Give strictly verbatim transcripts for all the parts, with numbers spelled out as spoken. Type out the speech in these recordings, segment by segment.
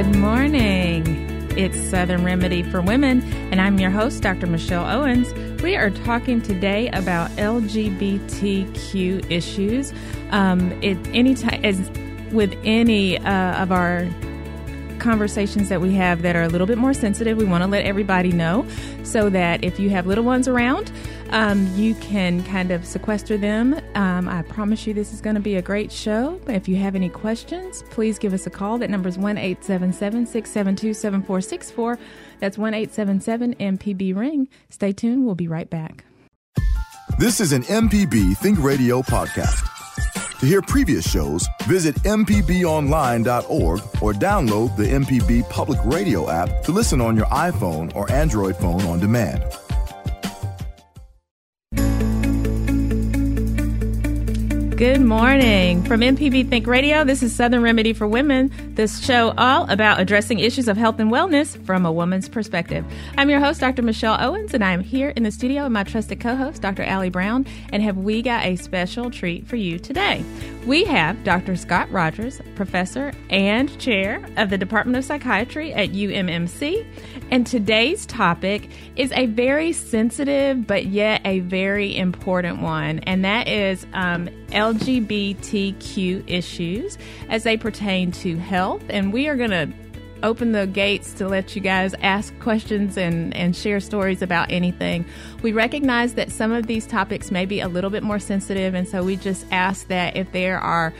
Good morning. It's Southern Remedy for Women, and I'm your host, Doctor Michelle Owens. We are talking today about L G B T Q issues. Um, it, any time, as with any uh, of our conversations that we have that are a little bit more sensitive, we want to let everybody know so that if you have little ones around, um, you can kind of sequester them. Um, I promise you this is going to be a great show. If you have any questions, please give us a call. That number is one eight seven seven, six seven two, seven four six four. That's one eight seven seven M P B ring. Stay tuned. We'll be right back. This is an M P B Think Radio podcast. To hear previous shows, visit m p b online dot org or download the M P B Public Radio app to listen on your iPhone or Android phone on demand. Good morning. From M P B Think Radio, this is Southern Remedy for Women, this show all about addressing issues of health and wellness from a woman's perspective. I'm your host, Doctor Michelle Owens, and I'm here in the studio with my trusted co-host, Doctor Ali Brown, and have we got a special treat for you today. We have Doctor Scott Rogers, professor and chair of the Department of Psychiatry at U M M C, and today's topic is a very sensitive but yet a very important one, and that is um, L G B T Q issues as they pertain to health, and we are going to open the gates to let you guys ask questions and, and share stories about anything. We recognize that some of these topics may be a little bit more sensitive, and so we just ask that if there are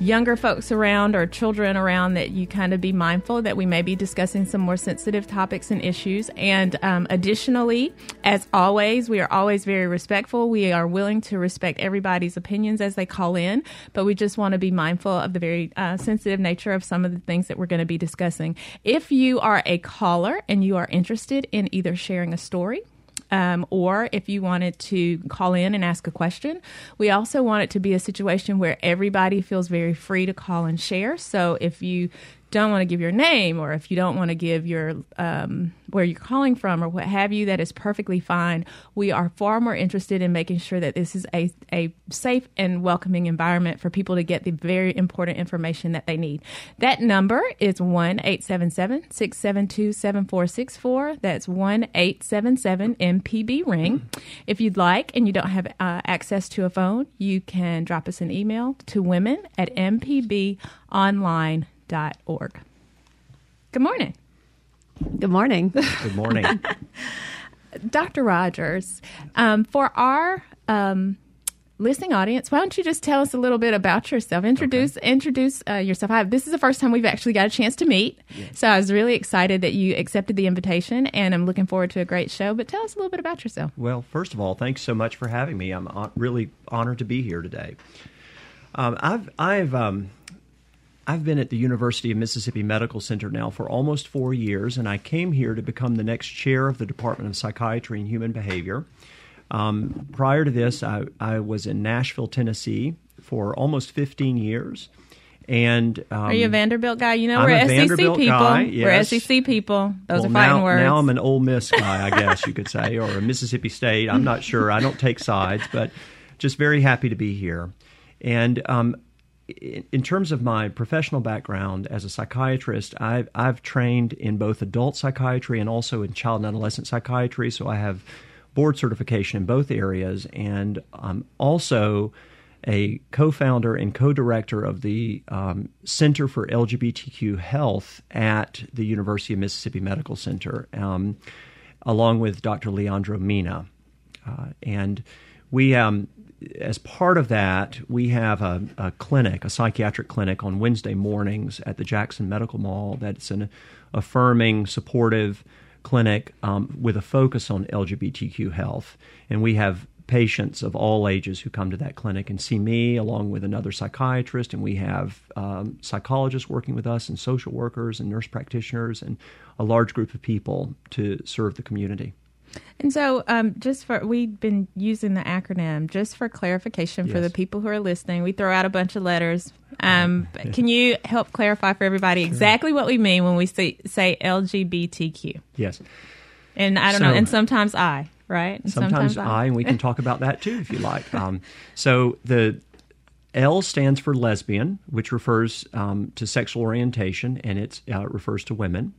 younger folks around or children around that you kind of be mindful that we may be discussing some more sensitive topics and issues. And um, additionally, as always, we are always very respectful. We are willing to respect everybody's opinions as they call in, but we just want to be mindful of the very uh, sensitive nature of some of the things that we're going to be discussing. If you are a caller and you are interested in either sharing a story, Um, or if you wanted to call in and ask a question. We also want it to be a situation where everybody feels very free to call and share. So if you don't want to give your name, or if you don't want to give your um, where you're calling from or what have you, that is perfectly fine. We are far more interested in making sure that this is a, a safe and welcoming environment for people to get the very important information that they need. That number is one eight seven seven, six seven two, seven four six four. That's one eight seven seven M P B ring. If you'd like and you don't have uh, access to a phone, you can drop us an email to women at m p b online dot org. Dot org. Good morning. Good morning. Good morning. Doctor Rogers, um, for our um, listening audience, why don't you just tell us a little bit about yourself? Introduce okay. introduce uh, yourself. I, this is the first time we've actually got a chance to meet, yeah. So I was really excited that you accepted the invitation, and I'm looking forward to a great show. But tell us a little bit about yourself. Well, first of all, thanks so much for having me. I'm on- really honored to be here today. Um, I've I've um, I've been at the University of Mississippi Medical Center now for almost four years, and I came here to become the next chair of the Department of Psychiatry and Human Behavior. Um, prior to this, I, I was in Nashville, Tennessee for almost fifteen years. And um, Are you a Vanderbilt guy? You know, I'm we're S E C people. Guy, yes. We're S E C people. Those well, are fighting now, words. Now I'm an Ole Miss guy, I guess you could say, or a Mississippi State. I'm not sure. I don't take sides, but just very happy to be here. And um in terms of my professional background as a psychiatrist, I've, I've trained in both adult psychiatry and also in child and adolescent psychiatry, so I have board certification in both areas, and I'm also a co-founder and co-director of the um, Center for L G B T Q Health at the University of Mississippi Medical Center, um, along with Doctor Leandro Mina. Uh, and we... Um, As part of that, we have a, a clinic, a psychiatric clinic on Wednesday mornings at the Jackson Medical Mall that's an affirming, supportive clinic um, with a focus on L G B T Q health. And we have patients of all ages who come to that clinic and see me along with another psychiatrist, and we have um, psychologists working with us and social workers and nurse practitioners and a large group of people to serve the community. And so um, just for, we've been using the acronym just for clarification yes. for the people who are listening. We throw out a bunch of letters. Um, yeah. Can you help clarify for everybody sure. exactly what we mean when we say, say L G B T Q? Yes. And I don't so, know, and sometimes I, right? And sometimes, sometimes I, I, and we can talk about that too if you like. Um, so the L stands for lesbian, which refers um, to sexual orientation, and it uh, refers to women.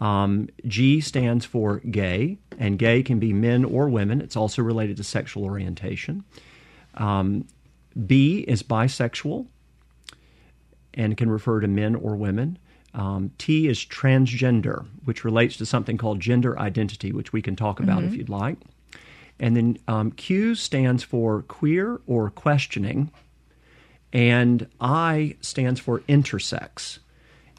Um, G stands for gay, and gay can be men or women. It's also related to sexual orientation. Um, B is bisexual, and can refer to men or women. Um, T is transgender, which relates to something called gender identity, which we can talk about mm-hmm. if you'd like. And then um, Q stands for queer or questioning, and I stands for intersex.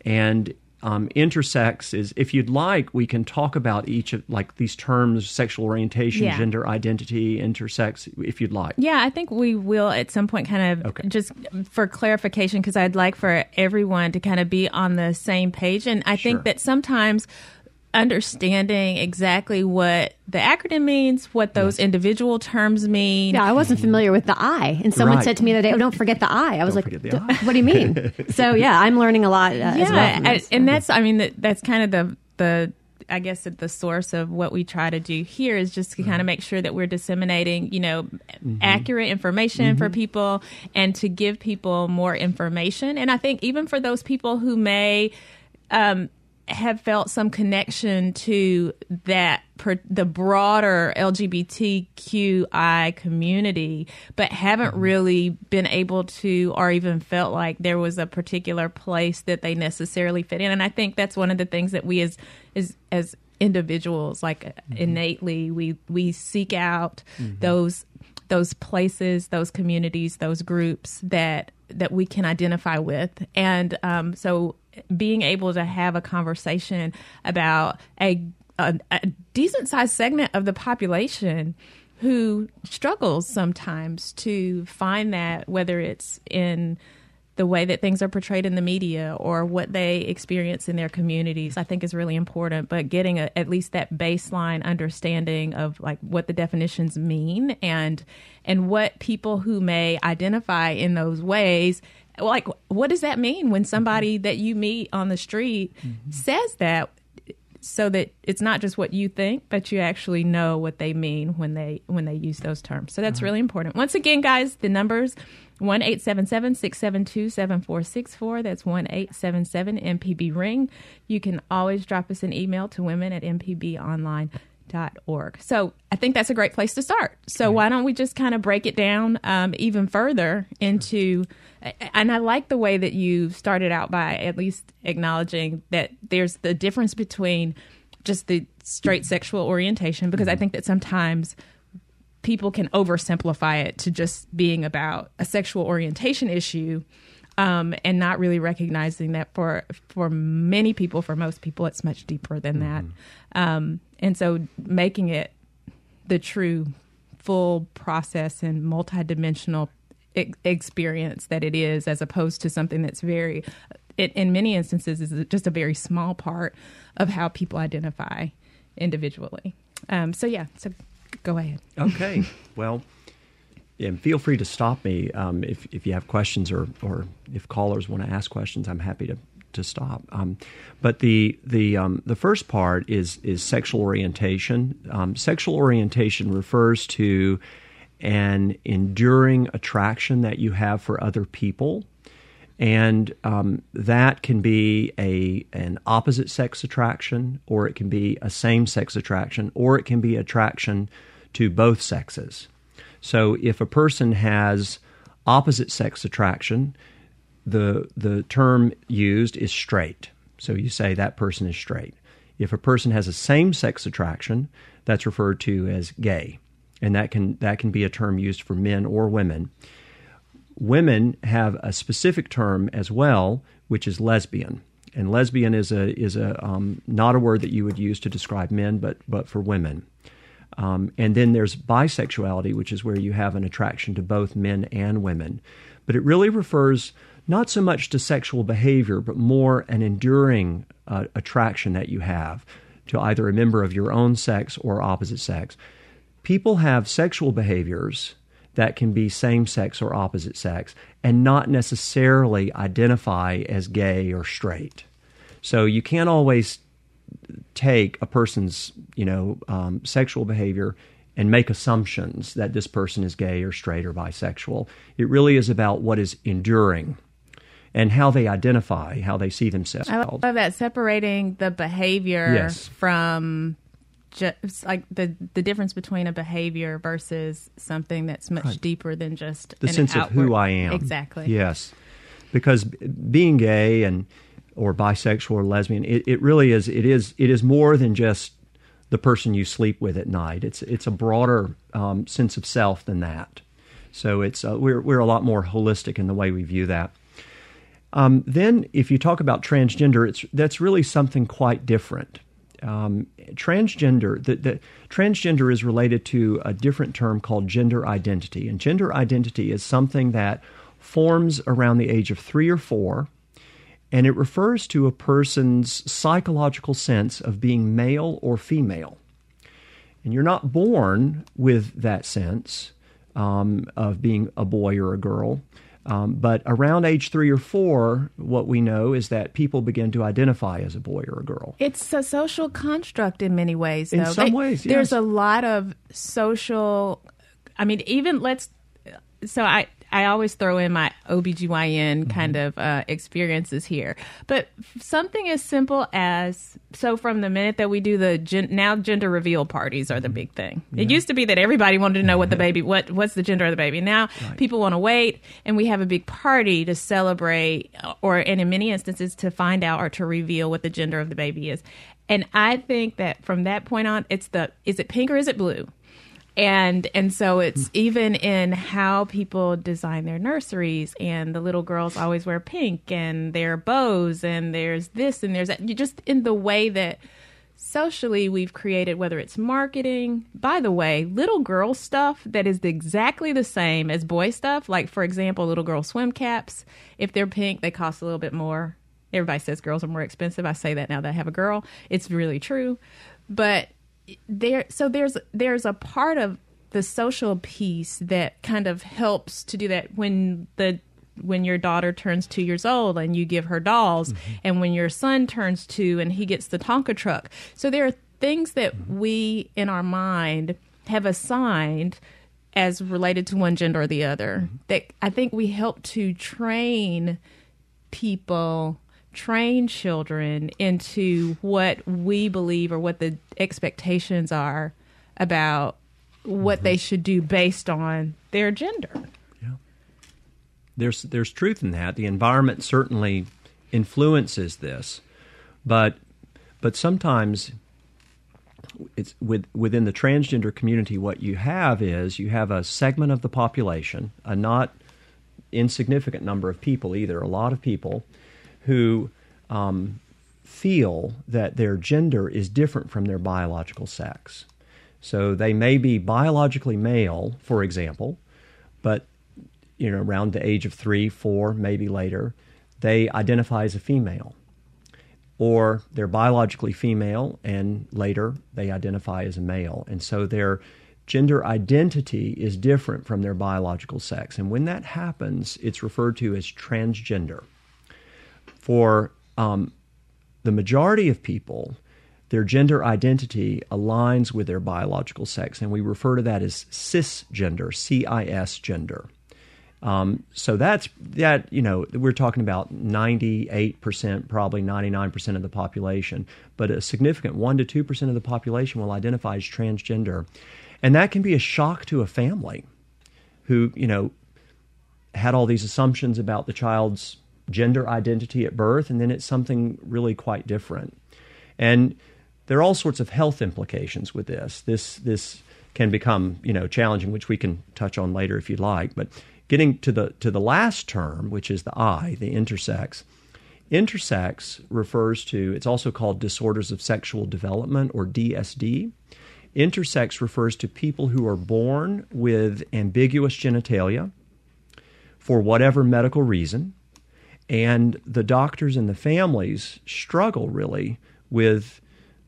And um, intersex is, if you'd like, we can talk about each of like these terms, sexual orientation, yeah. gender identity, intersex, if you'd like. Yeah, I think we will at some point kind of okay. just for clarification, because I'd like for everyone to kind of be on the same page. And I sure. think that sometimes understanding exactly what the acronym means, what those yes. individual terms mean. Yeah, I wasn't familiar with the I. And someone right. said to me the other day, oh, don't forget the I. I was don't like, D- I. what do you mean? So, yeah, I'm learning a lot uh, yeah, as well. I, and that's, I mean, that's kind of the, the I guess, at the source of what we try to do here is just to right. kind of make sure that we're disseminating, you know, mm-hmm. accurate information mm-hmm. for people and to give people more information. And I think even for those people who may um have felt some connection to that per, the broader L G B T Q I community, but haven't really been able to or even felt like there was a particular place that they necessarily fit in. And I think that's one of the things that we as as, as individuals, like mm-hmm. innately, we, we seek out mm-hmm. those those places, those communities, those groups that that we can identify with. And um, so being able to have a conversation about a, a, a decent-sized segment of the population who struggles sometimes to find that, whether it's in the way that things are portrayed in the media or what they experience in their communities, I think is really important. But getting a, at least that baseline understanding of like what the definitions mean and and what people who may identify in those ways, like, what does that mean when somebody that you meet on the street mm-hmm. says that, so that it's not just what you think, but you actually know what they mean when they when they use those terms. So that's right. really important. Once again, guys, the numbers, one eight seven seven, six seven two, seven four six four. That's one eight seven seven M P B ring. You can always drop us an email to women at m p b online dot org. So I think that's a great place to start. So okay. why don't we just kind of break it down um, even further into, and I like the way that you started out by at least acknowledging that there's the difference between just the straight sexual orientation, because I think that sometimes people can oversimplify it to just being about a sexual orientation issue um, and not really recognizing that for for many people, for most people, it's much deeper than that. Um And so making it the true full process and multidimensional e- experience that it is, as opposed to something that's very, it, in many instances, is just a very small part of how people identify individually. Um, so, yeah, so go ahead. Okay. Well, yeah, feel free to stop me um, if, if you have questions or, or if callers want to ask questions. I'm happy to to stop. Um, but the the um, the first part is is sexual orientation. Um, sexual orientation refers to an enduring attraction that you have for other people. And um, that can be a an opposite sex attraction, or it can be a same-sex attraction, or it can be attraction to both sexes. So if a person has opposite sex attraction, The the term used is straight. So you say that person is straight. If a person has a same-sex attraction, that's referred to as gay. And that can that can be a term used for men or women. Women have a specific term as well, which is lesbian. And lesbian is a is a um, not a word that you would use to describe men, but but for women. Um, and then there's bisexuality, which is where you have an attraction to both men and women. But it really refers not so much to sexual behavior, but more an enduring uh, attraction that you have to either a member of your own sex or opposite sex. People have sexual behaviors that can be same-sex or opposite sex and not necessarily identify as gay or straight. So you can't always take a person's, you know, um, sexual behavior and make assumptions that this person is gay or straight or bisexual. It really is about what is enduring and how they identify, how they see themselves. I love that, separating the behavior yes. from just like the the difference between a behavior versus something that's much right. deeper than just the an sense outward. Of who I am. Exactly. Yes, because being gay and or bisexual or lesbian, it, it really is. It is. It is more than just the person you sleep with at night. It's it's a broader um, sense of self than that. So it's uh, we're we're a lot more holistic in the way we view that. Um, then, if you talk about transgender, it's that's really something quite different. Um, transgender, the, the transgender is related to a different term called gender identity, and gender identity is something that forms around the age of three or four, and it refers to a person's psychological sense of being male or female. And you're not born with that sense um, of being a boy or a girl. Um, but around age three or four, what we know is that people begin to identify as a boy or a girl. It's a social construct in many ways, though. In some they, ways, yes. There's a lot of social, I mean, even let's, so I, I always throw in my O B G Y N kind mm-hmm. of uh, experiences here. But something as simple as, so from the minute that we do the, gen, now gender reveal parties are the big thing. Yeah. It used to be that everybody wanted to know what the baby, what what's the gender of the baby. Now right. people want to wait, and we have a big party to celebrate, or and in many instances to find out or to reveal what the gender of the baby is. And I think that from that point on, it's the, is it pink or is it blue? And and so it's even in how people design their nurseries, and the little girls always wear pink and their bows, and there's this and there's that. You just in the way that socially we've created, whether it's marketing, by the way, little girl stuff that is exactly the same as boy stuff. Like, for example, little girl swim caps. If they're pink, they cost a little bit more. Everybody says girls are more expensive. I say that now that I have a girl. It's really true. But There, so there's there's a part of the social piece that kind of helps to do that. When the when your daughter turns two years old and you give her dolls, mm-hmm. and when your son turns two and he gets the Tonka truck. So there are things that mm-hmm. we in our mind have assigned as related to one gender or the other. Mm-hmm. That I think we help to train people. train children into what we believe or what the expectations are about what mm-hmm. they should do based on their gender. Yeah. There's there's truth in that. The environment certainly influences this, but but sometimes it's with, within the transgender community, what you have is you have a segment of the population, a not insignificant number of people either, a lot of people, who um, feel that their gender is different from their biological sex. So they may be biologically male, for example, but you know, around the age of three, four, maybe later, they identify as a female. Or they're biologically female, and later they identify as a male. And so their gender identity is different from their biological sex. And when that happens, it's referred to as transgender. For um, the majority of people, their gender identity aligns with their biological sex, and we refer to that as cisgender, C I S gender. Um, so that's that. You know, we're talking about ninety-eight percent, probably ninety-nine percent of the population, but a significant one to two percent of the population will identify as transgender, and that can be a shock to a family who, you know, had all these assumptions about the child's gender identity at birth, and then it's something really quite different. And there are all sorts of health implications with this. This this can become, you know, challenging, which we can touch on later if you'd like. But getting to the to the last term, which is the I, the intersex. Intersex refers to, it's also called disorders of sexual development, or D S D. Intersex refers to people who are born with ambiguous genitalia for whatever medical reason. And the doctors and the families struggle really with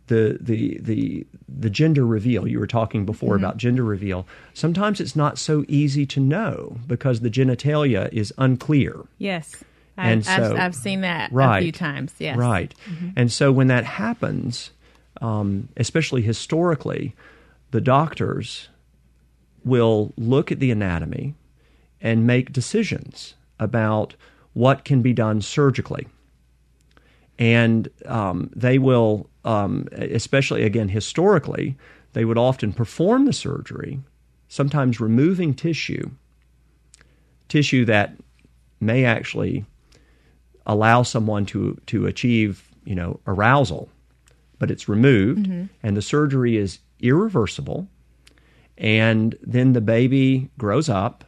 the the the the gender reveal. You were talking before mm-hmm. about gender reveal. Sometimes it's not so easy to know because the genitalia is unclear. Yes, and I've, so, I've, I've seen that right, a few times. Yes, right. Mm-hmm. And so when that happens, um, especially historically, the doctors will look at the anatomy and make decisions about what can be done surgically. And um, they will, um, especially again historically, they would often perform the surgery, sometimes removing tissue, tissue that may actually allow someone to to achieve, you know, arousal, but it's removed, mm-hmm. and the surgery is irreversible. And then the baby grows up,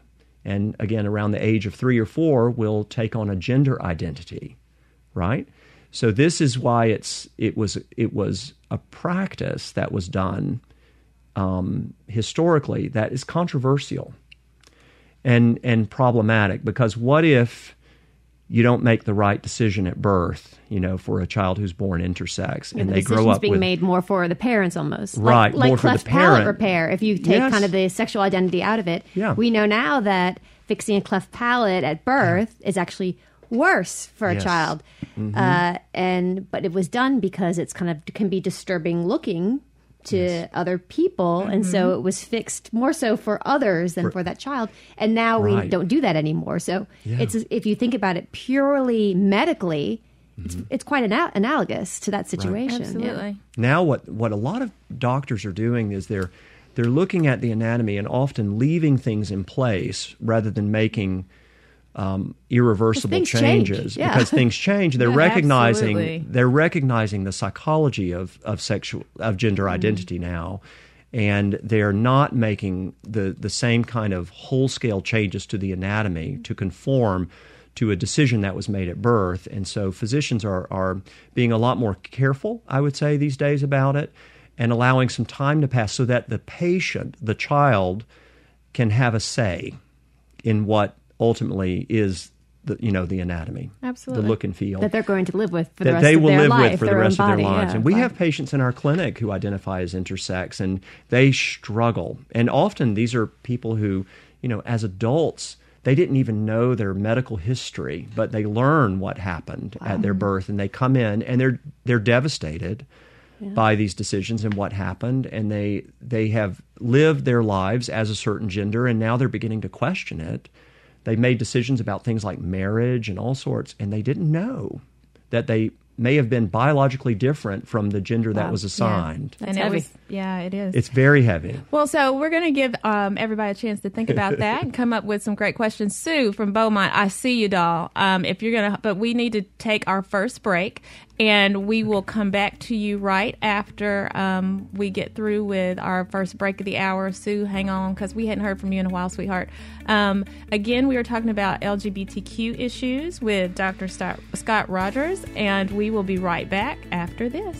and again, around the age of three or four, will take on a gender identity, right? So this is why it's it was it was a practice that was done um, historically that is controversial and and problematic, because what if you don't make the right decision at birth, you know, for a child who's born intersex, and, and the they grow up being with, made more for the parents almost, right? Like, like more cleft for the parent. Palate repair. If you take yes. kind of the sexual identity out of it, yeah. we know now that fixing a cleft palate at birth is actually worse for yes. a child. Mm-hmm. Uh, and but it was done because it's kind of can be disturbing looking to yes. other people, mm-hmm. and so it was fixed more so for others than for, for that child, and now right. we don't do that anymore. So yeah. it's if you think about it purely medically, mm-hmm. it's, it's quite ana- analogous to that situation. Right. Absolutely. Yeah. Now what, what a lot of doctors are doing is they're they're looking at the anatomy and often leaving things in place rather than making um, irreversible changes change. Yeah. Because things change. They're yeah, recognizing absolutely. they're recognizing the psychology of of sexual of gender mm-hmm. identity now, and they're not making the the same kind of whole scale changes to the anatomy to conform to a decision that was made at birth. And so physicians are are being a lot more careful, I would say, these days about it, and allowing some time to pass so that the patient, the child, can have a say in what ultimately is the, you know, the anatomy, absolutely, the look and feel that they're going to live with for the rest of their life, that they will live with for the rest of their lives. Yeah, and we have patients in our clinic who identify as intersex, and they struggle. And often these are people who, you know, as adults, they didn't even know their medical history, but they learn what happened wow. at their birth, and they come in and they're they're devastated yeah. by these decisions and what happened, and they they have lived their lives as a certain gender, and now they're beginning to question it. They made decisions about things like marriage and all sorts, and they didn't know that they may have been biologically different from the gender wow. that was assigned. Yeah. And it was, yeah, it is. It's very heavy. Well, so we're going to give um, everybody a chance to think about that and come up with some great questions. Sue from Beaumont, I see you, doll. Um, if you're gonna, but we need to take our first break, and we will come back to you right after um, we get through with our first break of the hour. Sue, hang on, because we hadn't heard from you in a while, sweetheart. Um, again, we are talking about L G B T Q issues with Doctor Scott Rogers, and we will be right back after this.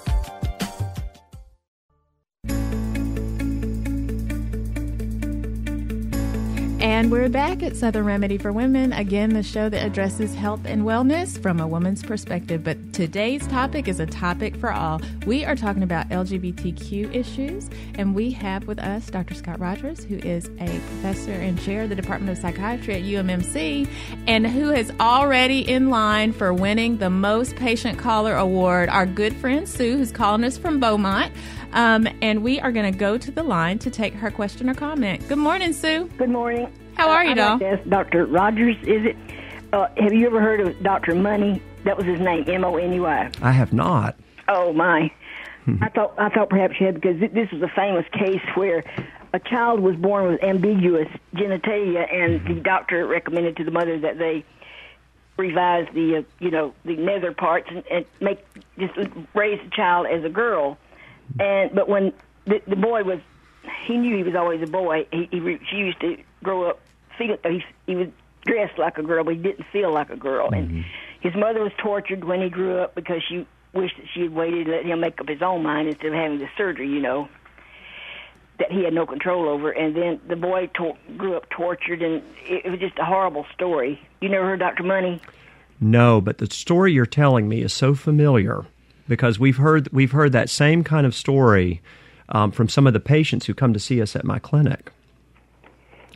And we're back at Southern Remedy for Women, again, the show that addresses health and wellness from a woman's perspective. But today's topic is a topic for all. We are talking about L G B T Q issues, and we have with us Doctor Scott Rogers, who is a professor and chair of the Department of Psychiatry at U M M C, and who is already in line for winning the Most Patient Caller Award. Our good friend Sue, who's calling us from Beaumont. Um, and we are going to go to the line to take her question or comment. Good morning, Sue. Good morning. How are you, doll? Yes, Doctor Rogers, is it? Uh, have you ever heard of Doctor Money? That was his name, M O N E Y. I have not. Oh, my. I thought I thought perhaps you had, because this is a famous case where a child was born with ambiguous genitalia, and the doctor recommended to the mother that they revise the uh, you know the nether parts and, and make just raise the child as a girl. And but when the, the boy was, he knew he was always a boy. He, he refused to grow up. Feel he he was dressed like a girl, but he didn't feel like a girl. Mm-hmm. And his mother was tortured when he grew up because she wished that she had waited to let him make up his own mind instead of having the surgery, you know, that he had no control over. And then the boy to- grew up tortured, and it, it was just a horrible story. You never heard Doctor Money? No, but the story you're telling me is so familiar because we've heard we've heard that same kind of story um, from some of the patients who come to see us at my clinic.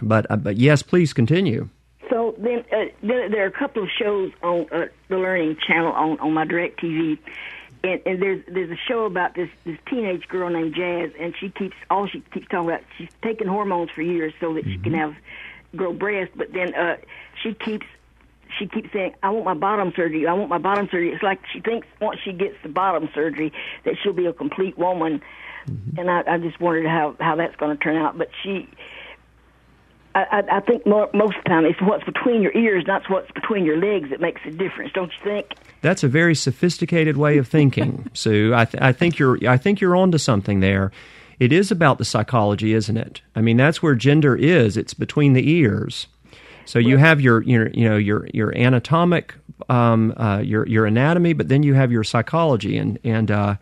But uh, but yes, please continue. So then, uh, there, there are a couple of shows on uh, the Learning Channel on, on my DirecTV, and, and there's there's a show about this, this teenage girl named Jazz, and she keeps all she keeps talking about. She's taken hormones for years so that mm-hmm. she can have grow breasts, but then uh, she keeps she keeps saying, "I want my bottom surgery. I want my bottom surgery." It's like she thinks once she gets the bottom surgery that she'll be a complete woman, mm-hmm. and I, I just wondered how how that's going to turn out. But she. I, I think more, most of the time it's what's between your ears, not what's between your legs that makes the difference, don't you think? That's a very sophisticated way of thinking, Sue. I, th- I think you're I think you're onto something there. It is about the psychology, isn't it? I mean, that's where gender is. It's between the ears. So you have your your you know your your anatomic um, uh, your your anatomy, but then you have your psychology, and and uh,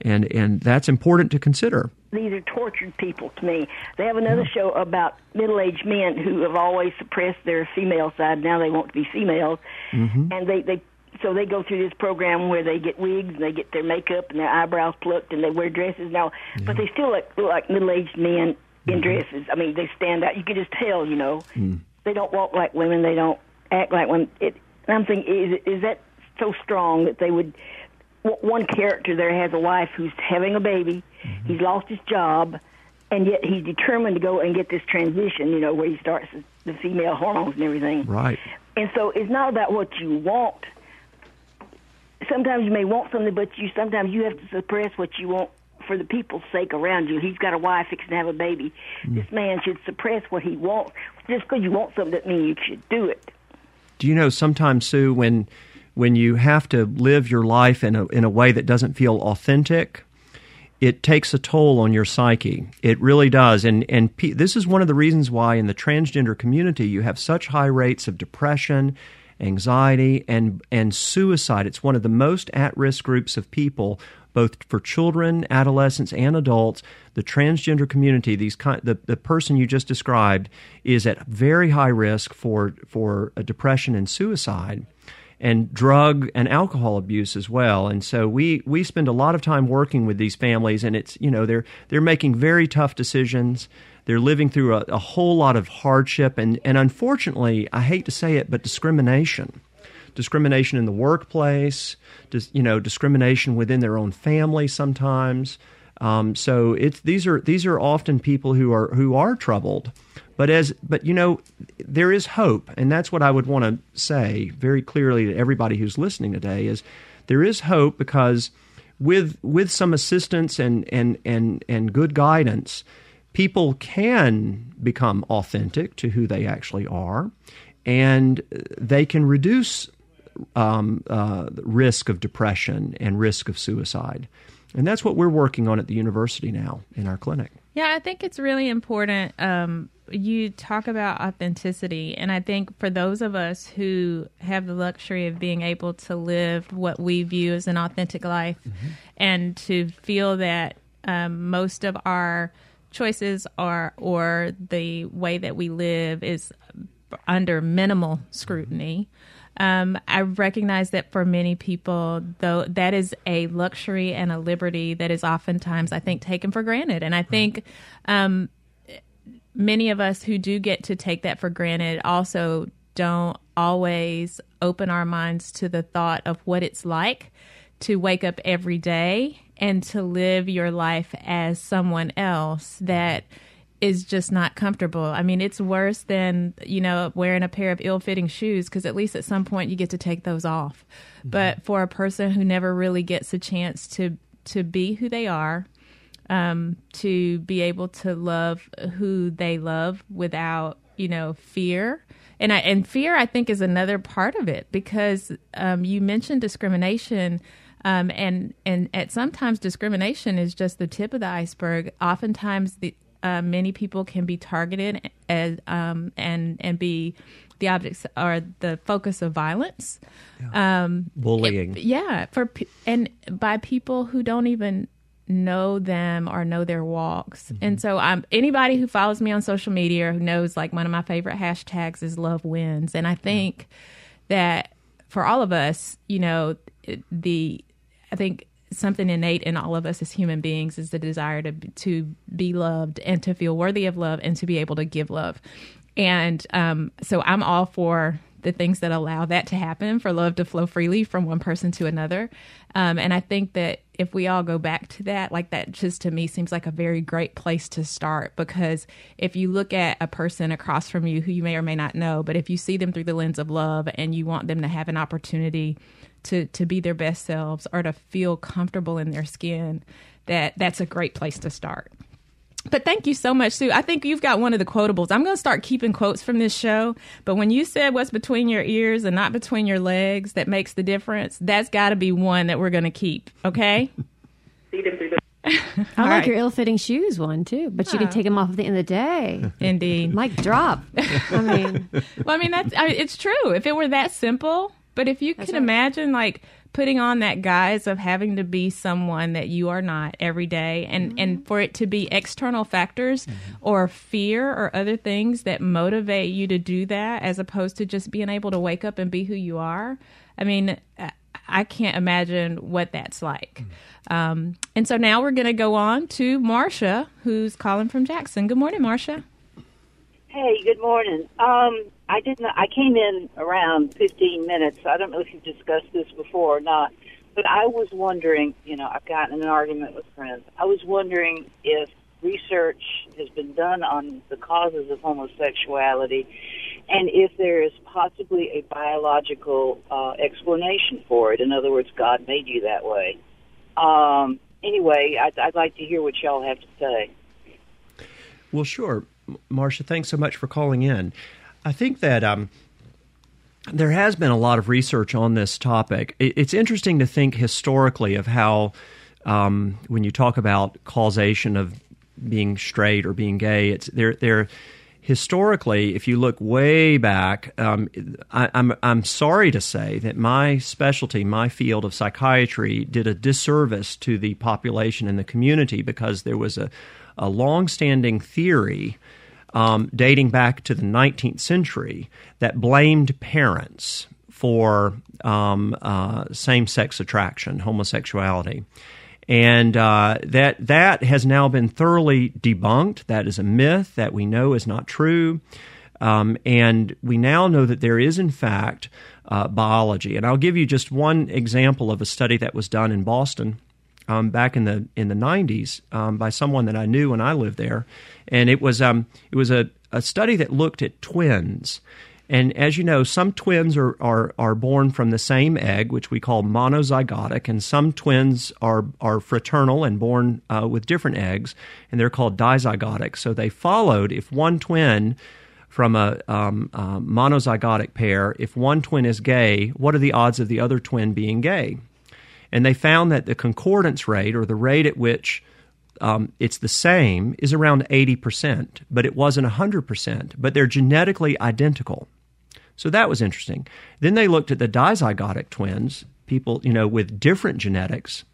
and and that's important to consider. These are tortured people to me. They have another show about middle-aged men who have always suppressed their female side. Now they want to be females. Mm-hmm. And they, they so they go through this program where they get wigs and they get their makeup and their eyebrows plucked and they wear dresses now. Yeah. But they still look, look like middle-aged men in mm-hmm. dresses. I mean, they stand out. You can just tell, you know. Mm. They don't walk like women. They don't act like women. It, and I'm thinking, is, is that so strong that they would... One character there has a wife who's having a baby, mm-hmm. he's lost his job, and yet he's determined to go and get this transition, you know, where he starts the female hormones and everything. Right. And so it's not about what you want. Sometimes you may want something, but you sometimes you have to suppress what you want for the people's sake around you. He's got a wife, he can have a baby. Mm. This man should suppress what he wants. Just because you want something doesn't mean you should do it. Do you know, sometimes, Sue, when... when you have to live your life in a in a way that doesn't feel authentic, it takes a toll on your psyche. It really does. And and pe- this is one of the reasons why in the transgender community you have such high rates of depression, anxiety, and and suicide. It's one of the most at-risk groups of people, both for children, adolescents, and adults. The transgender community, these kind, the, the person you just described, is at very high risk for for depression and suicide, and drug and alcohol abuse as well. And so we, we spend a lot of time working with these families, and it's, you know, they're they're making very tough decisions. They're living through a, a whole lot of hardship and, and unfortunately, I hate to say it, but discrimination. Discrimination in the workplace, dis, you know, discrimination within their own family sometimes. Um, so it's these are these are often people who are who are troubled. But as but you know, there is hope, and that's what I would want to say very clearly to everybody who's listening today is there is hope because with with some assistance and and and, and good guidance, people can become authentic to who they actually are, and they can reduce um, uh, the risk of depression and risk of suicide. And that's what we're working on at the university now in our clinic. Yeah, I think it's really important. Um, you talk about authenticity, and I think for those of us who have the luxury of being able to live what we view as an authentic life mm-hmm. and to feel that um, most of our choices are or the way that we live is under minimal scrutiny. Mm-hmm. Um, I recognize that for many people, though, that is a luxury and a liberty that is oftentimes, I think, taken for granted. And I think um, many of us who do get to take that for granted also don't always open our minds to the thought of what it's like to wake up every day and to live your life as someone else that is just not comfortable. I mean, it's worse than, you know, wearing a pair of ill-fitting shoes because at least at some point you get to take those off. Mm-hmm. But for a person who never really gets a chance to to be who they are, um, to be able to love who they love without, you know, fear And I, and fear, I think, is another part of it, because um, you mentioned discrimination. Um, and, and at sometimes discrimination is just the tip of the iceberg. Oftentimes, the, uh, many people can be targeted as, um, and and be the objects or the focus of violence. Yeah. Um, Bullying. It, yeah. for And by people who don't even know them or know their walks. Mm-hmm. And so I'm, anybody who follows me on social media or who knows, like, one of my favorite hashtags is Love Wins. And I think yeah. that for all of us, you know, the... I think something innate in all of us as human beings is the desire to to be loved and to feel worthy of love and to be able to give love. And um, so I'm all for the things that allow that to happen, for love to flow freely from one person to another. Um, and I think that if we all go back to that, like, that just to me seems like a very great place to start, because if you look at a person across from you who you may or may not know, but if you see them through the lens of love and you want them to have an opportunity to to be their best selves or to feel comfortable in their skin, that that's a great place to start. But thank you so much, Sue. I think you've got one of the quotables. I'm going to start keeping quotes from this show. But when you said what's between your ears and not between your legs that makes the difference, that's got to be one that we're going to keep. Okay? I like right. your ill-fitting shoes one, too. But huh. you can take them off at the end of the day. Indeed. Mic drop. I mean, well, I mean, that's, I mean, it's true. If it were that simple. But if you can imagine, like, putting on that guise of having to be someone that you are not every day, and, mm-hmm. and for it to be external factors mm-hmm. or fear or other things that motivate you to do that, as opposed to just being able to wake up and be who you are. I mean, I can't imagine what that's like. Mm-hmm. Um, and so now we're going to go on to Marcia, who's calling from Jackson. Good morning, Marcia. Hey, good morning. Um, I didn't. I came in around fifteen minutes. I don't know if you've discussed this before or not, but I was wondering. You know, I've gotten in an argument with friends. I was wondering if research has been done on the causes of homosexuality, and if there is possibly a biological uh, explanation for it. In other words, God made you that way. Um, anyway, I'd, I'd like to hear what y'all have to say. Well, sure. Marcia, thanks so much for calling in. I think that um, there has been a lot of research on this topic. It's interesting to think historically of how, um, when you talk about causation of being straight or being gay, it's there. There, historically, if you look way back, um, I, I'm I'm sorry to say that my specialty, my field of psychiatry, did a disservice to the population and the community, because there was a a long-standing theory um, dating back to the nineteenth century that blamed parents for um, uh, same-sex attraction, homosexuality. And uh, that that has now been thoroughly debunked. That is a myth that we know is not true. Um, and we now know that there is, in fact, uh, biology. And I'll give you just one example of a study that was done in Boston Um, back in the in the nineties, um, by someone that I knew when I lived there, and it was um, it was a, a study that looked at twins, and as you know, some twins are, are are born from the same egg, which we call monozygotic, and some twins are are fraternal and born uh, with different eggs, and they're called dizygotic. So they followed if one twin from a um, uh, monozygotic pair, if one twin is gay, what are the odds of the other twin being gay? And they found that the concordance rate, or the rate at which um, it's the same, is around eighty percent, but it wasn't one hundred percent, but they're genetically identical. So that was interesting. Then they looked at the dizygotic twins, people, you know, with different genetics,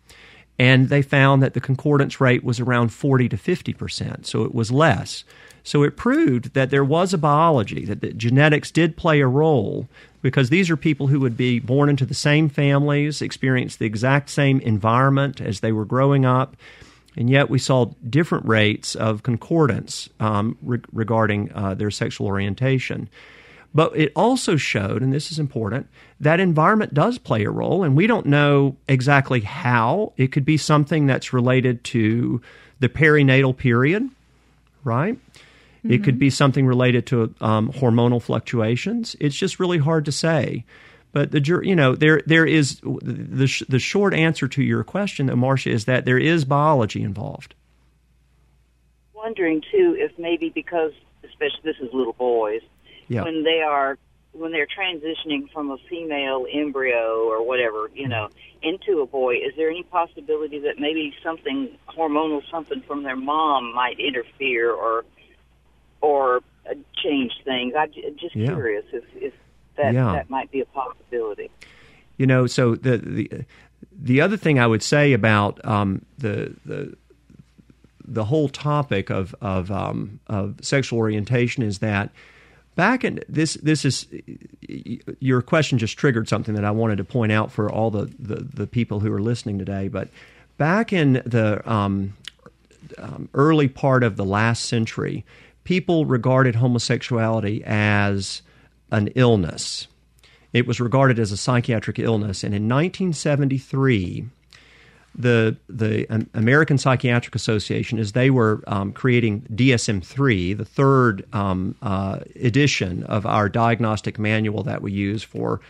and they found that the concordance rate was around forty to fifty percent, so it was less. So it proved that there was a biology, that the genetics did play a role, because these are people who would be born into the same families, experience the exact same environment as they were growing up, and yet we saw different rates of concordance um, re- regarding uh, their sexual orientation. But it also showed, and this is important, that environment does play a role, and we don't know exactly how. It could be something that's related to the perinatal period, right? Mm-hmm. It could be something related to um, hormonal fluctuations. It's just really hard to say. But the you know there there is the sh- the short answer to your question, though, Marcia, is that there is biology involved. Wondering too if maybe because, especially this is little boys, yeah. when they are when they're transitioning from a female embryo or whatever, you know, into a boy, is there any possibility that maybe something hormonal, something from their mom might interfere or or change things? I'm just yeah. curious if, if that yeah. that might be a possibility. You know, so the the the other thing I would say about um, the the the whole topic of of, um, of sexual orientation is that. Back in this, this is your question just triggered something that I wanted to point out for all the, the, the people who are listening today. But back in the um, um, early part of the last century, people regarded homosexuality as an illness. It was regarded as a psychiatric illness, and in nineteen seventy-three, the the American Psychiatric Association, as they were um, creating D S M three, the third um, uh, edition of our diagnostic manual that we use for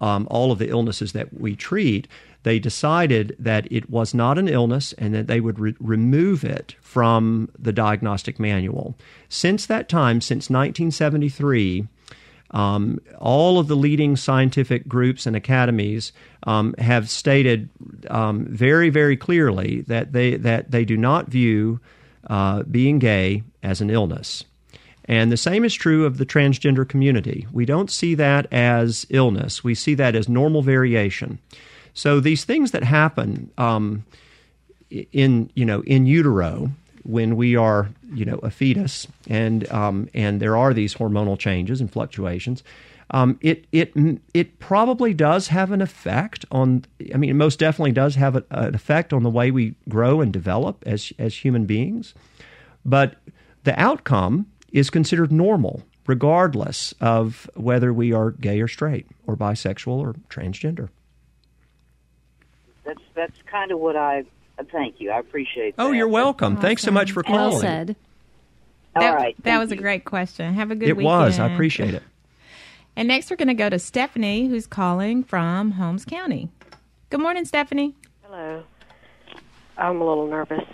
um, all of the illnesses that we treat, they decided that it was not an illness and that they would re- remove it from the diagnostic manual. Since that time, since nineteen seventy-three, Um, all of the leading scientific groups and academies um, have stated um, very, very clearly that they that they do not view uh, being gay as an illness. And the same is true of the transgender community. We don't see that as illness. We see that as normal variation. So these things that happen um, in, you know, in utero, when we are, you know, a fetus, and um, and there are these hormonal changes and fluctuations, um, it it it probably does have an effect on. I mean, it most definitely does have a, an effect on the way we grow and develop as as human beings. But the outcome is considered normal, regardless of whether we are gay or straight or bisexual or transgender. That's that's kind of what I. Thank you. I appreciate that. Oh, you're welcome. Awesome. Thanks so much for calling. Well said. All that, right. That was you. a great question. Have a good it weekend. It was. I appreciate it. And next we're going to go to Stephanie, who's calling from Holmes County. Good morning, Stephanie. Hello. I'm a little nervous.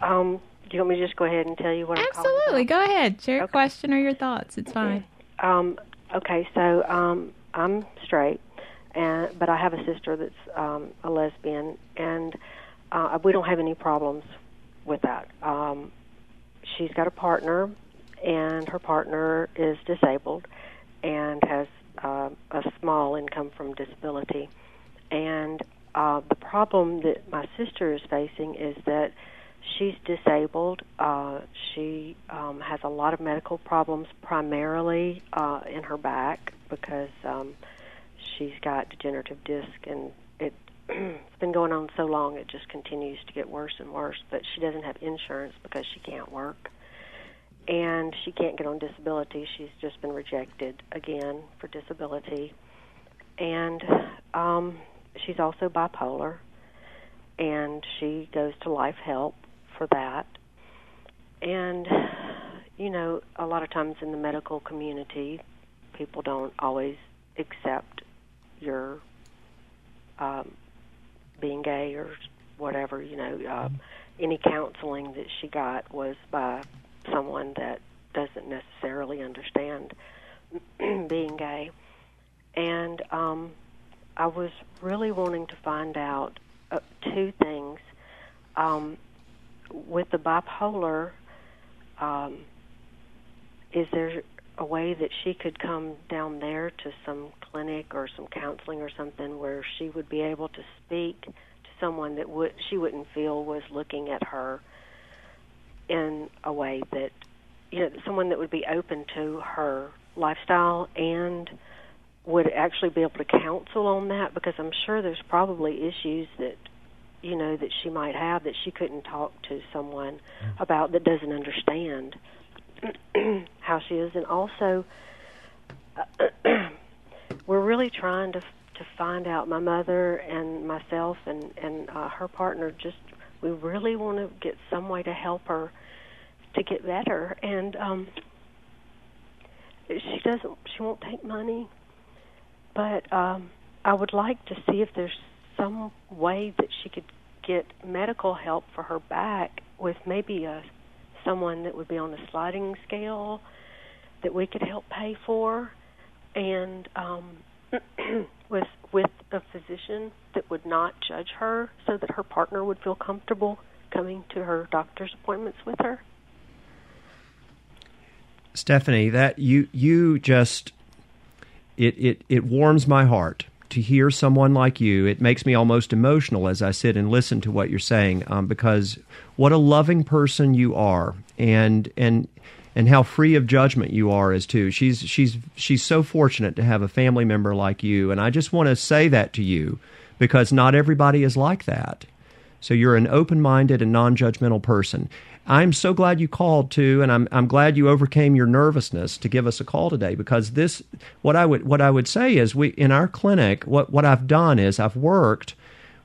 um, do you want me to just go ahead and tell you what I'm calling about? Absolutely. Go ahead. Share your okay. question or your thoughts. It's fine. Um, okay. So um, I'm straight. And, but I have a sister that's um, a lesbian, and uh, we don't have any problems with that. Um, she's got a partner, and her partner is disabled and has uh, a small income from disability. And uh, the problem that my sister is facing is that she's disabled. Uh, she um, has a lot of medical problems, primarily uh, in her back, because... Um, she's got degenerative disc, and it, it's been going on so long it just continues to get worse and worse, but she doesn't have insurance because she can't work, and she can't get on disability. She's just been rejected again for disability, and um, she's also bipolar, and she goes to life help for that. And, you know, a lot of times in the medical community, people don't always accept your um, being gay or whatever, you know. Uh, any counseling that she got was by someone that doesn't necessarily understand being gay. And um, I was really wanting to find out uh, two things. Um, with the bipolar, um, is there a way that she could come down there to some clinic or some counseling or something where she would be able to speak to someone that would she wouldn't feel was looking at her in a way that, you know, someone that would be open to her lifestyle and would actually be able to counsel on that? Because I'm sure there's probably issues that, you know, that she might have that she couldn't talk to someone about that doesn't understand how she is. And also uh, we're really trying to to find out. My mother and myself and and uh, her partner, just we really want to get some way to help her to get better. And um, she doesn't she won't take money, but um, I would like to see if there's some way that she could get medical help for her back with maybe a someone that would be on a sliding scale that we could help pay for, and um, with with a physician that would not judge her, so that her partner would feel comfortable coming to her doctor's appointments with her. Stephanie, that you you just it it it warms my heart to hear someone like you. It makes me almost emotional as I sit and listen to what you're saying, um, because what a loving person you are, and and and how free of judgment you are as too. She's she's she's so fortunate to have a family member like you, and I just want to say that to you because not everybody is like that. So you're an open-minded and non-judgmental person. I'm so glad you called too, and I'm I'm glad you overcame your nervousness to give us a call today, because this what I would what I would say is we in our clinic what what I've done is I've worked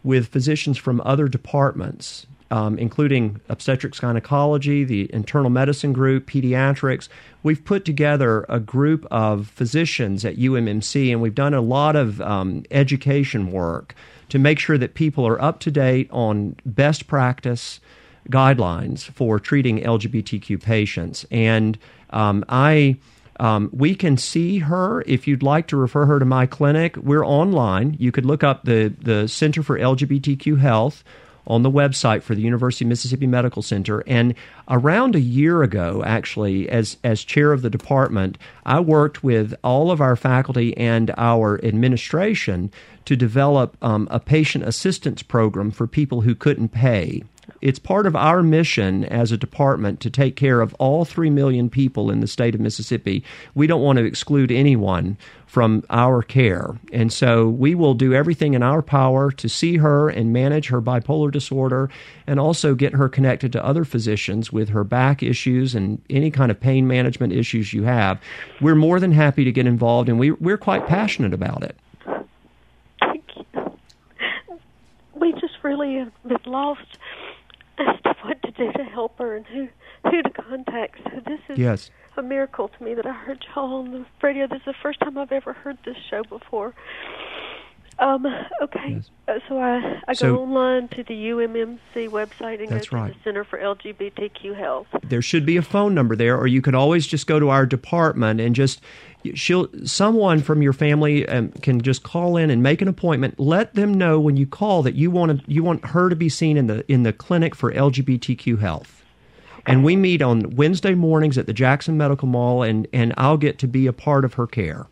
with physicians from other departments, um, including obstetrics gynecology, the internal medicine group, pediatrics. We've put together a group of physicians at U M M C, and we've done a lot of um, education work to make sure that people are up to date on best practice guidelines for treating L G B T Q patients. And um, I, um, we can see her. If you'd like to refer her to my clinic, we're online. You could look up the, the Center for L G B T Q Health on the website for the University of Mississippi Medical Center. And around a year ago, actually, as as chair of the department, I worked with all of our faculty and our administration to develop um, a patient assistance program for people who couldn't pay. It's part of our mission as a department to take care of all three million people in the state of Mississippi. We don't want to exclude anyone from our care. And so we will do everything in our power to see her and manage her bipolar disorder, and also get her connected to other physicians with her back issues and any kind of pain management issues you have. We're more than happy to get involved, and we, we're quite passionate about it. Thank you. We just really have been lost as to what to do to help her and who, who to contact. So this is yes. a miracle to me that I heard y'all on the radio. This is the first time I've ever heard this show before. Um, okay, yes. uh, so I, I so, go online to the U M M C website and go to right. the Center for L G B T Q Health. There should be a phone number there, or you could always just go to our department and just she'll someone from your family um, can just call in and make an appointment. Let them know when you call that you want to, you want her to be seen in the in the clinic for L G B T Q Health. Okay. And we meet on Wednesday mornings at the Jackson Medical Mall, and, and I'll get to be a part of her care.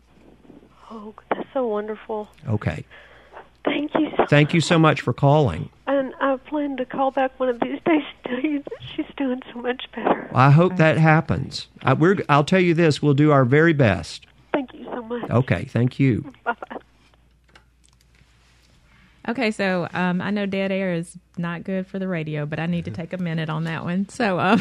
So wonderful. Okay. Thank you so Thank you so much for calling. And I plan to call back one of these days to tell you that she's doing so much better. I hope that happens. I, we're, I'll tell you this, we'll do our very best. Thank you so much. Okay, thank you. Bye-bye. Okay, so um, I know dead air is not good for the radio, but I need to take a minute on that one. So um,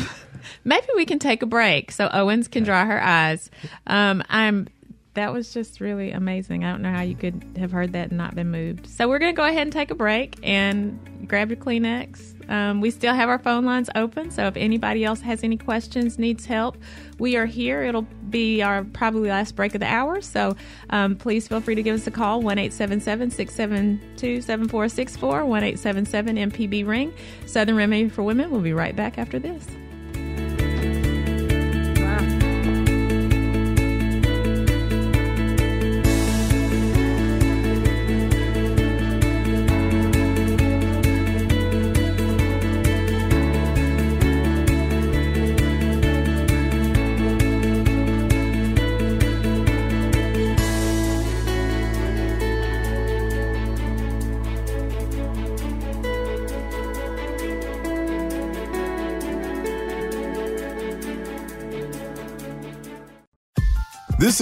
maybe we can take a break so Owens can dry her eyes. Um, I'm... That was just really amazing. I don't know how you could have heard that and not been moved. So we're going to go ahead and take a break and grab your Kleenex. Um, we still have our phone lines open, so if anybody else has any questions, needs help, we are here. It'll be our probably last break of the hour, so um, please feel free to give us a call, one eight seven seven, six seven two, seven four six four, one eight seven seven M P B ring. Southern Remedy for Women. We'll be right back after this. This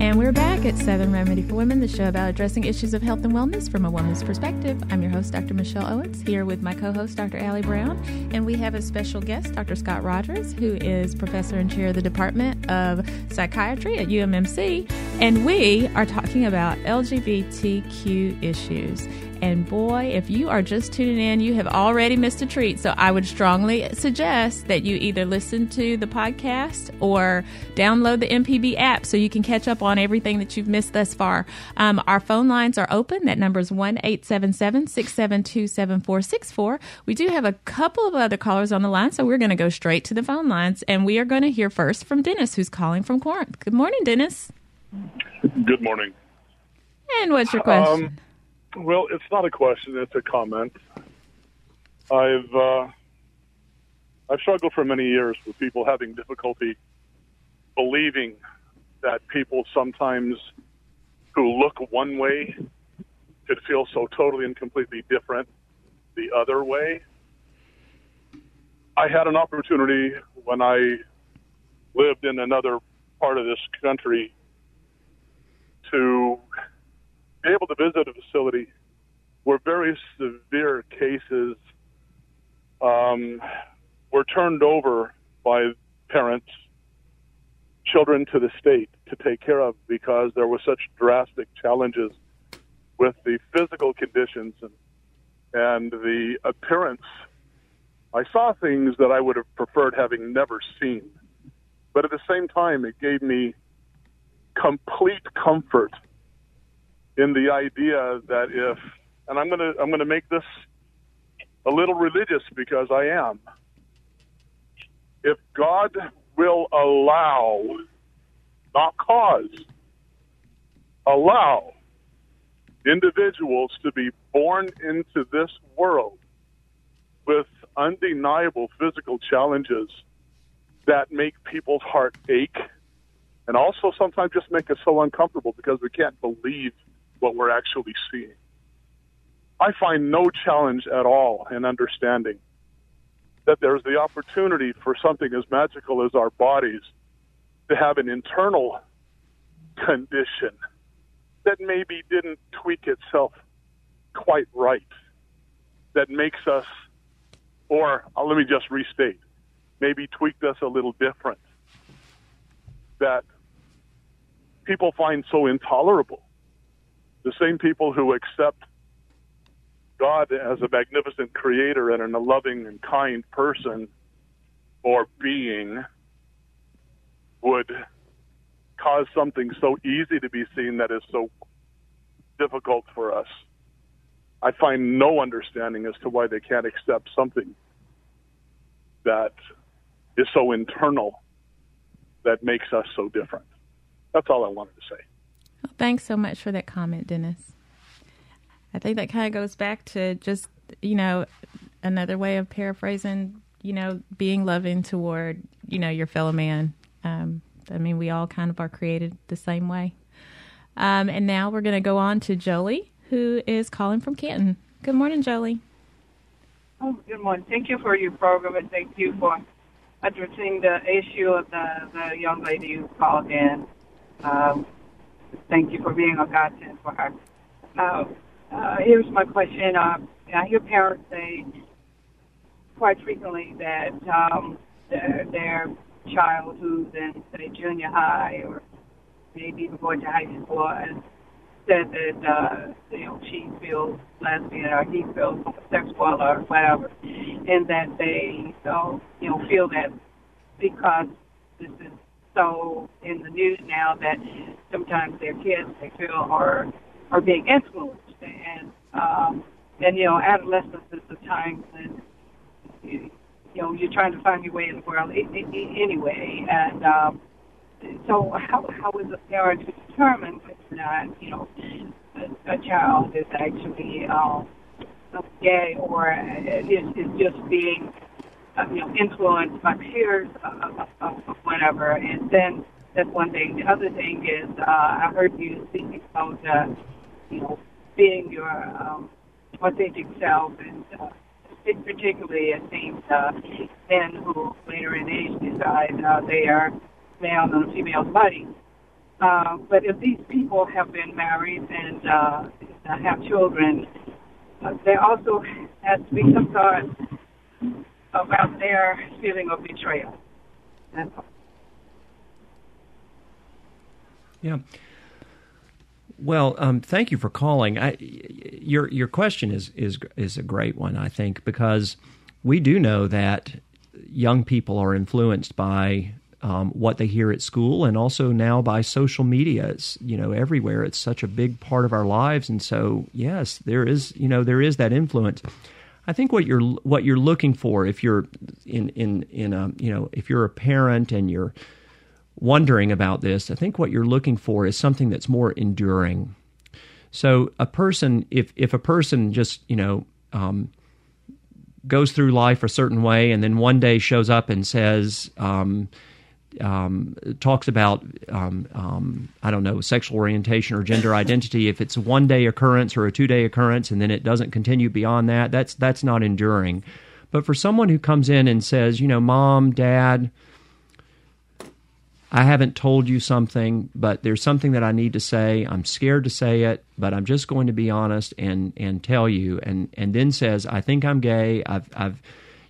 And we're back at Southern Remedy for Women, the show about addressing issues of health and wellness from a woman's perspective. I'm your host, Doctor Michelle Owens, here with my co-host, Doctor Ali Brown. And we have a special guest, Doctor Scott Rogers, who is professor and chair of the Department of Psychiatry at U M M C. And we are talking about L G B T Q issues. And boy, if you are just tuning in, you have already missed a treat. So I would strongly suggest that you either listen to the podcast or download the M P B app so you can catch up on everything that you've missed thus far. Um, our phone lines are open. That number is one eight seven seven, six seven two, seven four six four. We do have a couple of other callers on the line, so we're going to go straight to the phone lines. And we are going to hear first from Dennis, who's calling from Corinth. Good morning, Dennis. Good morning. And what's your question? Um, well, it's not a question; it's a comment. I've uh, I've struggled for many years with people having difficulty believing that people sometimes who look one way could feel so totally and completely different the other way. I had an opportunity when I lived in another part of this country to be able to visit a facility where very severe cases um, were turned over by parents, children to the state to take care of because there were such drastic challenges with the physical conditions and, and the appearance. I saw things that I would have preferred having never seen. But at the same time, it gave me complete comfort in the idea that if, and I'm gonna I'm gonna make this a little religious because I am, if God will allow, not cause, allow individuals to be born into this world with undeniable physical challenges that make people's heart ache, and also sometimes just make us so uncomfortable because we can't believe what we're actually seeing. I find no challenge at all in understanding that there's the opportunity for something as magical as our bodies to have an internal condition that maybe didn't tweak itself quite right, that makes us, or oh, let me just restate, maybe tweaked us a little different, that people find so intolerable. The same people who accept God as a magnificent creator and a loving and kind person or being would cause something so easy to be seen that is so difficult for us. I find no understanding as to why they can't accept something that is so internal that makes us so different. That's all I wanted to say. Well, thanks so much for that comment, Dennis. I think that kind of goes back to just, you know, another way of paraphrasing, you know, being loving toward, you know, your fellow man. Um, I mean, we all kind of are created the same way. Um, and now we're going to go on to Jolie, who is calling from Canton. Good morning, Jolie. Oh, good morning. Thank you for your program, and thank you for addressing the issue of the, the young lady who called in. Um, thank you for being a godsend for her. Uh, uh, here's my question. Uh, I hear parents say quite frequently that um, their, their child who's in, say, junior high or maybe even going to high school has said that uh, you know, she feels lesbian or he feels homosexual or whatever, and that they so you know feel that because this is so in the news now that sometimes their kids they feel are are being influenced, and um, and you know adolescence is the time when you, you know you're trying to find your way in the world anyway, and um, so how how is a parent to determine whether or not you know a, a child is actually um, gay or is, is just being uh, you know influenced by peers uh, of, of whatever? And then that's one thing. The other thing is uh, I heard you speaking about uh, you know being your um, authentic self, and uh, it particularly it seems uh, men who later in age decide uh, they are male and female buddies. Uh, but if these people have been married and uh, have children, uh, there also has to be some thought about their feeling of betrayal. That's all. Yeah. Well, um, thank you for calling. I, your your question is is is a great one, I think, because we do know that young people are influenced by um, what they hear at school, and also now by social media. It's, you know, everywhere. It's such a big part of our lives, and so yes, there is you know there is that influence. I think what you're what you're looking for, if you're in in in a, you know if you're a parent and you're wondering about this, I think what you're looking for is something that's more enduring. So a person, if if a person just you know um, goes through life a certain way, and then one day shows up and says, um, um, talks about um, um, I don't know, sexual orientation or gender identity. If it's a one day occurrence or a two day occurrence, and then it doesn't continue beyond that, that's that's not enduring. But for someone who comes in and says, you know, Mom, Dad, I haven't told you something, but there's something that I need to say. I'm scared to say it, but I'm just going to be honest and and tell you. And and then says, I think I'm gay. I've I've,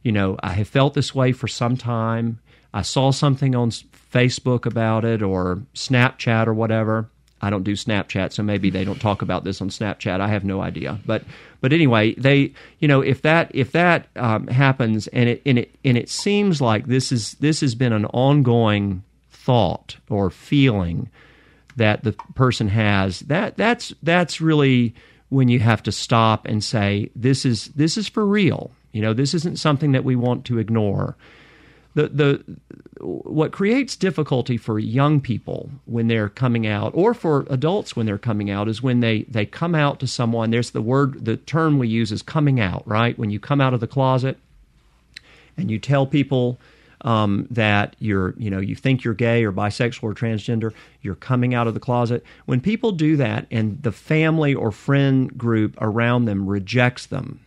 you know, I have felt this way for some time. I saw something on Facebook about it or Snapchat or whatever. I don't do Snapchat, so maybe they don't talk about this on Snapchat. I have no idea. But but anyway, they you know if that if that um, happens and it and it and it seems like this is this has been an ongoing thought or feeling that the person has, that that's that's really when you have to stop and say, this is this is for real. You know, this isn't something that we want to ignore. The the what creates difficulty for young people when they're coming out, or for adults when they're coming out, is when they they come out to someone. There's the word, the term we use is coming out, right? When you come out of the closet and you tell people Um, that you're, you know, you think you're gay or bisexual or transgender, you're coming out of the closet. When people do that and the family or friend group around them rejects them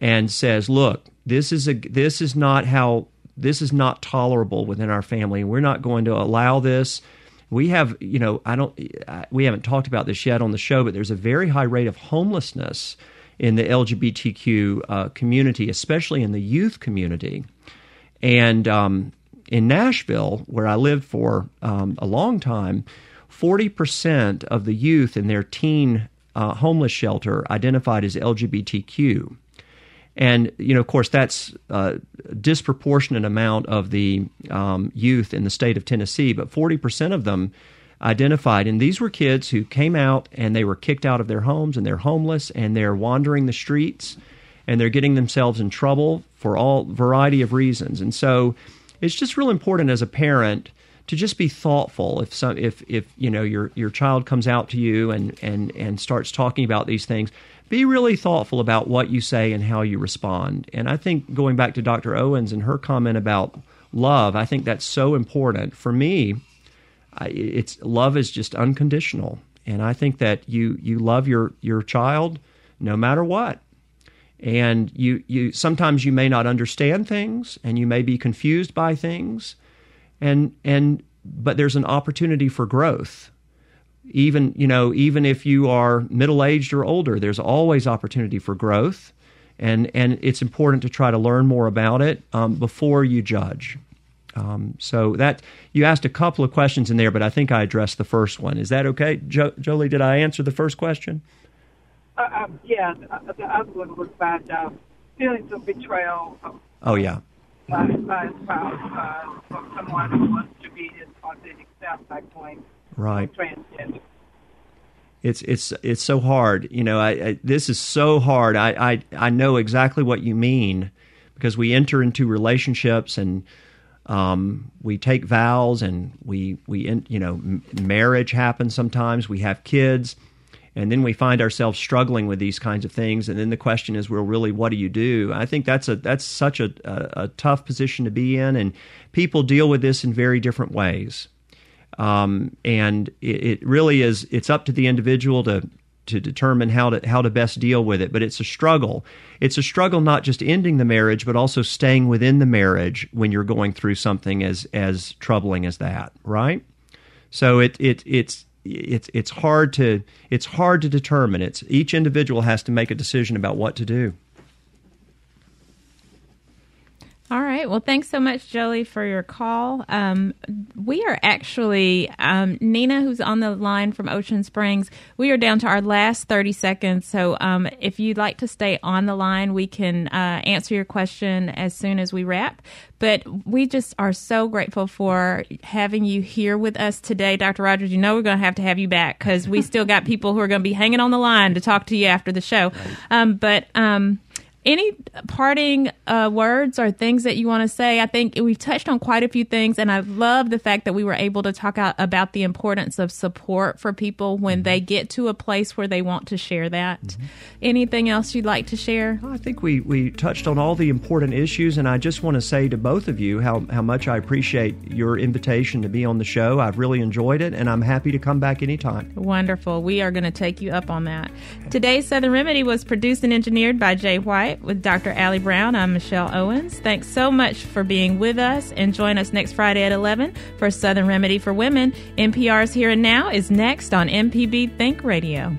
and says, look, this is a, this is not how, this is not tolerable within our family. We're not going to allow this. We have, you know, I don't, I, we haven't talked about this yet on the show, but there's a very high rate of homelessness in the L G B T Q uh, community, especially in the youth community. And um, in Nashville, where I lived for um, a long time, forty percent of the youth in their teen uh, homeless shelter identified as L G B T Q. And, you know, of course, that's a disproportionate amount of the um, youth in the state of Tennessee, but forty percent of them identified. And these were kids who came out and they were kicked out of their homes and they're homeless and they're wandering the streets and they're getting themselves in trouble for all variety of reasons. And so it's just real important as a parent to just be thoughtful. If some, if if you know your your child comes out to you and and and starts talking about these things, be really thoughtful about what you say and how you respond. And I think going back to Doctor Owens and her comment about love, I think that's so important. For me, I, it's love is just unconditional. And I think that you you love your your child no matter what. And you, you sometimes you may not understand things, and you may be confused by things, and and but there's an opportunity for growth. Even you know, even if you are middle aged or older, there's always opportunity for growth, and and it's important to try to learn more about it um, before you judge. Um, so that you asked a couple of questions in there, but I think I addressed the first one. Is that okay, jo- Jolie? Did I answer the first question? Uh, uh, yeah, uh, the other one was about uh, feelings of betrayal. Of, oh, yeah. By, by a spouse, uh, from someone who wants to be his authentic self, like going right. transgender. It's it's it's so hard. You know, I, I this is so hard. I, I I know exactly what you mean, because we enter into relationships and um, we take vows and we we in, you know m- marriage happens sometimes. We have kids. And then we find ourselves struggling with these kinds of things. And then the question is, well, really, what do you do? I think that's a that's such a, a, a tough position to be in. And people deal with this in very different ways. Um, and it, it really is, it's up to the individual to to determine how to how to best deal with it. But it's a struggle. It's a struggle not just ending the marriage, but also staying within the marriage when you're going through something as as troubling as that, right? So it it it's It's it's hard to it's hard to determine. It's each individual has to make a decision about what to do. All right. Well, thanks so much, Jolie, for your call. Um, we are actually, um, Nina, who's on the line from Ocean Springs, we are down to our last thirty seconds. So um, if you'd like to stay on the line, we can uh, answer your question as soon as we wrap. But we just are so grateful for having you here with us today, Doctor Rogers. You know we're going to have to have you back because we still got people who are going to be hanging on the line to talk to you after the show. Um, but... Um, Any parting uh, words or things that you want to say? I think we've touched on quite a few things, and I love the fact that we were able to talk out about the importance of support for people when they get to a place where they want to share that. Mm-hmm. Anything else you'd like to share? Well, I think we, we touched on all the important issues, and I just want to say to both of you how, how much I appreciate your invitation to be on the show. I've really enjoyed it, and I'm happy to come back anytime. Wonderful. We are going to take you up on that. Today's Southern Remedy was produced and engineered by Jay White. With Doctor Ali Brown, I'm Michelle Owens. Thanks so much for being with us, and join us next Friday at eleven for Southern Remedy for Women. N P R's Here and Now is next on M P B Think Radio.